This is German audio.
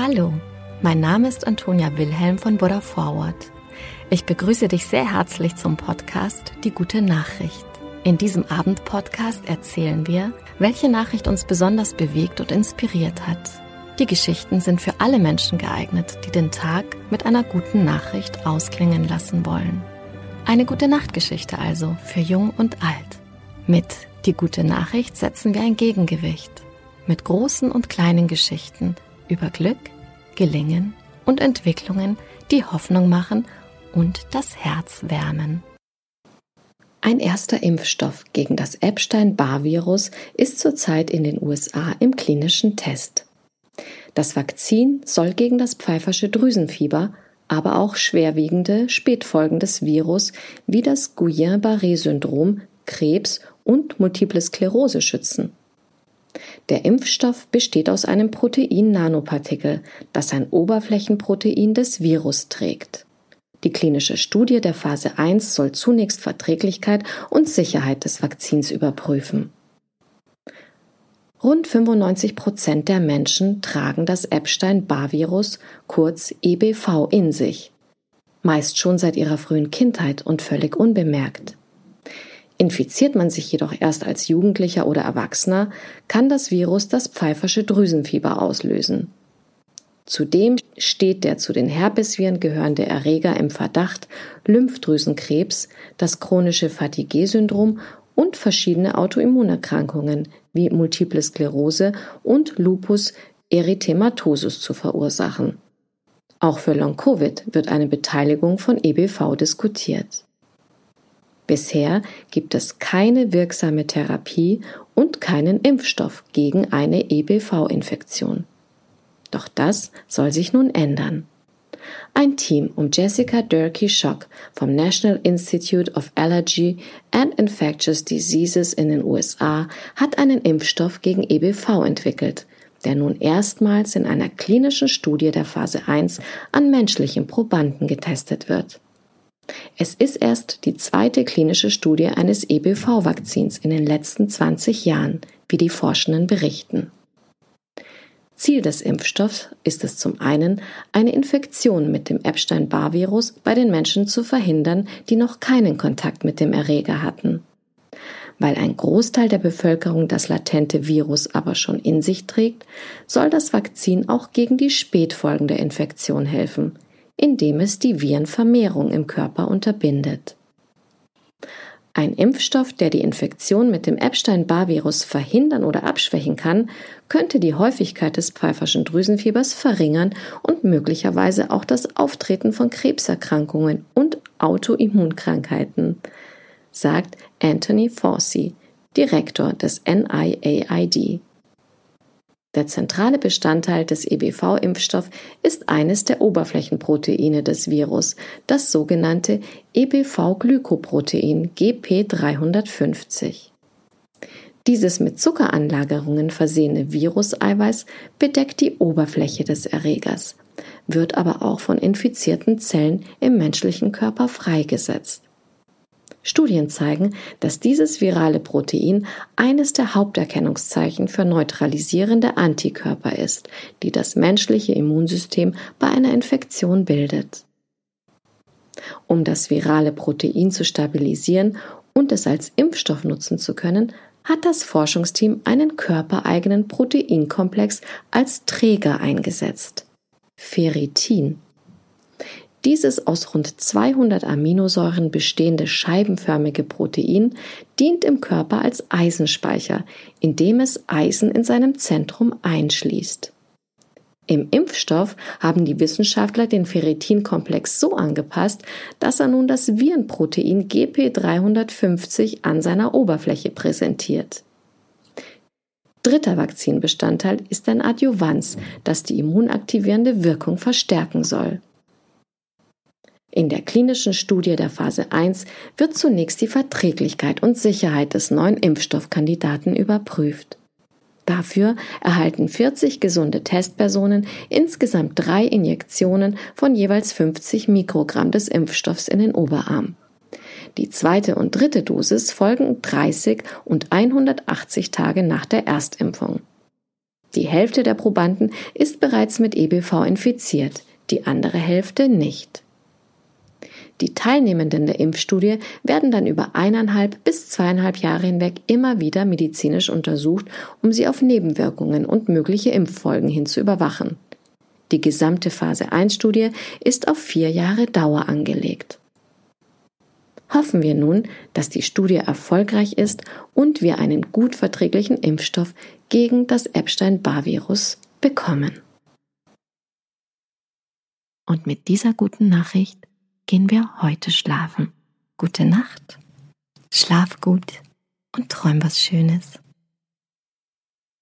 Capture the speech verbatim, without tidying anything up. Hallo, mein Name ist Antonia Wilhelm von Buddha Forward. Ich begrüße dich sehr herzlich zum Podcast Die Gute Nachricht. In diesem Abendpodcast erzählen wir, welche Nachricht uns besonders bewegt und inspiriert hat. Die Geschichten sind für alle Menschen geeignet, die den Tag mit einer guten Nachricht ausklingen lassen wollen. Eine Gute-Nacht-Geschichte also für Jung und Alt. Mit Die Gute Nachricht setzen wir ein Gegengewicht. Mit großen und kleinen Geschichten über Glück, Gelingen und Entwicklungen, die Hoffnung machen und das Herz wärmen. Ein erster Impfstoff gegen das Epstein-Barr-Virus ist zurzeit in den U S A im klinischen Test. Das Vakzin soll gegen das Pfeiffersche Drüsenfieber, aber auch schwerwiegende Spätfolgen des Virus wie das Guillain-Barré-Syndrom, Krebs und Multiple Sklerose schützen. Der Impfstoff besteht aus einem Protein-Nanopartikel, das ein Oberflächenprotein des Virus trägt. Die klinische Studie der Phase eins soll zunächst Verträglichkeit und Sicherheit des Vakzins überprüfen. Rund fünfundneunzig Prozent der Menschen tragen das Epstein-Barr-Virus, kurz E B V, in sich, meist schon seit ihrer frühen Kindheit und völlig unbemerkt. Infiziert man sich jedoch erst als Jugendlicher oder Erwachsener, kann das Virus das Pfeiffersche Drüsenfieber auslösen. Zudem steht der zu den Herpesviren gehörende Erreger im Verdacht, Lymphdrüsenkrebs, das chronische Fatigue-Syndrom und verschiedene Autoimmunerkrankungen wie Multiple Sklerose und Lupus erythematosus zu verursachen. Auch für Long-Covid wird eine Beteiligung von E B V diskutiert. Bisher gibt es keine wirksame Therapie und keinen Impfstoff gegen eine E B V-Infektion. Doch das soll sich nun ändern. Ein Team um Jessica Durkee-Shock vom National Institute of Allergy and Infectious Diseases in den U S A hat einen Impfstoff gegen E B V entwickelt, der nun erstmals in einer klinischen Studie der Phase eins an menschlichen Probanden getestet wird. Es ist erst die zweite klinische Studie eines E B V-Vakzins in den letzten zwanzig Jahren, wie die Forschenden berichten. Ziel des Impfstoffs ist es zum einen, eine Infektion mit dem Epstein-Barr-Virus bei den Menschen zu verhindern, die noch keinen Kontakt mit dem Erreger hatten. Weil ein Großteil der Bevölkerung das latente Virus aber schon in sich trägt, soll das Vakzin auch gegen die Spätfolgen der Infektion helfen, indem es die Virenvermehrung im Körper unterbindet. Ein Impfstoff, der die Infektion mit dem Epstein-Barr-Virus verhindern oder abschwächen kann, könnte die Häufigkeit des Pfeifferschen Drüsenfiebers verringern und möglicherweise auch das Auftreten von Krebserkrankungen und Autoimmunkrankheiten, sagt Anthony Fauci, Direktor des N I A I D. Der zentrale Bestandteil des E B V-Impfstoffs ist eines der Oberflächenproteine des Virus, das sogenannte E B V-Glykoprotein G P dreihundertfünfzig. Dieses mit Zuckeranlagerungen versehene Viruseiweiß bedeckt die Oberfläche des Erregers, wird aber auch von infizierten Zellen im menschlichen Körper freigesetzt. Studien zeigen, dass dieses virale Protein eines der Haupterkennungszeichen für neutralisierende Antikörper ist, die das menschliche Immunsystem bei einer Infektion bildet. Um das virale Protein zu stabilisieren und es als Impfstoff nutzen zu können, hat das Forschungsteam einen körpereigenen Proteinkomplex als Träger eingesetzt: Ferritin. Dieses aus rund zweihundert Aminosäuren bestehende scheibenförmige Protein dient im Körper als Eisenspeicher, indem es Eisen in seinem Zentrum einschließt. Im Impfstoff haben die Wissenschaftler den Ferritinkomplex so angepasst, dass er nun das Virenprotein G P dreihundertfünfzig an seiner Oberfläche präsentiert. Dritter Vakzinbestandteil ist ein Adjuvans, das die immunaktivierende Wirkung verstärken soll. In der klinischen Studie der Phase eins wird zunächst die Verträglichkeit und Sicherheit des neuen Impfstoffkandidaten überprüft. Dafür erhalten vierzig gesunde Testpersonen insgesamt drei Injektionen von jeweils fünfzig Mikrogramm des Impfstoffs in den Oberarm. Die zweite und dritte Dosis folgen dreißig und hundertachtzig Tage nach der Erstimpfung. Die Hälfte der Probanden ist bereits mit E B V infiziert, die andere Hälfte nicht. Die Teilnehmenden der Impfstudie werden dann über eineinhalb bis zweieinhalb Jahre hinweg immer wieder medizinisch untersucht, um sie auf Nebenwirkungen und mögliche Impffolgen hin zu überwachen. Die gesamte Phase eins Studie ist auf vier Jahre Dauer angelegt. Hoffen wir nun, dass die Studie erfolgreich ist und wir einen gut verträglichen Impfstoff gegen das Epstein-Barr-Virus bekommen. Und mit dieser guten Nachricht gehen wir heute schlafen. Gute Nacht, schlaf gut und träum was Schönes.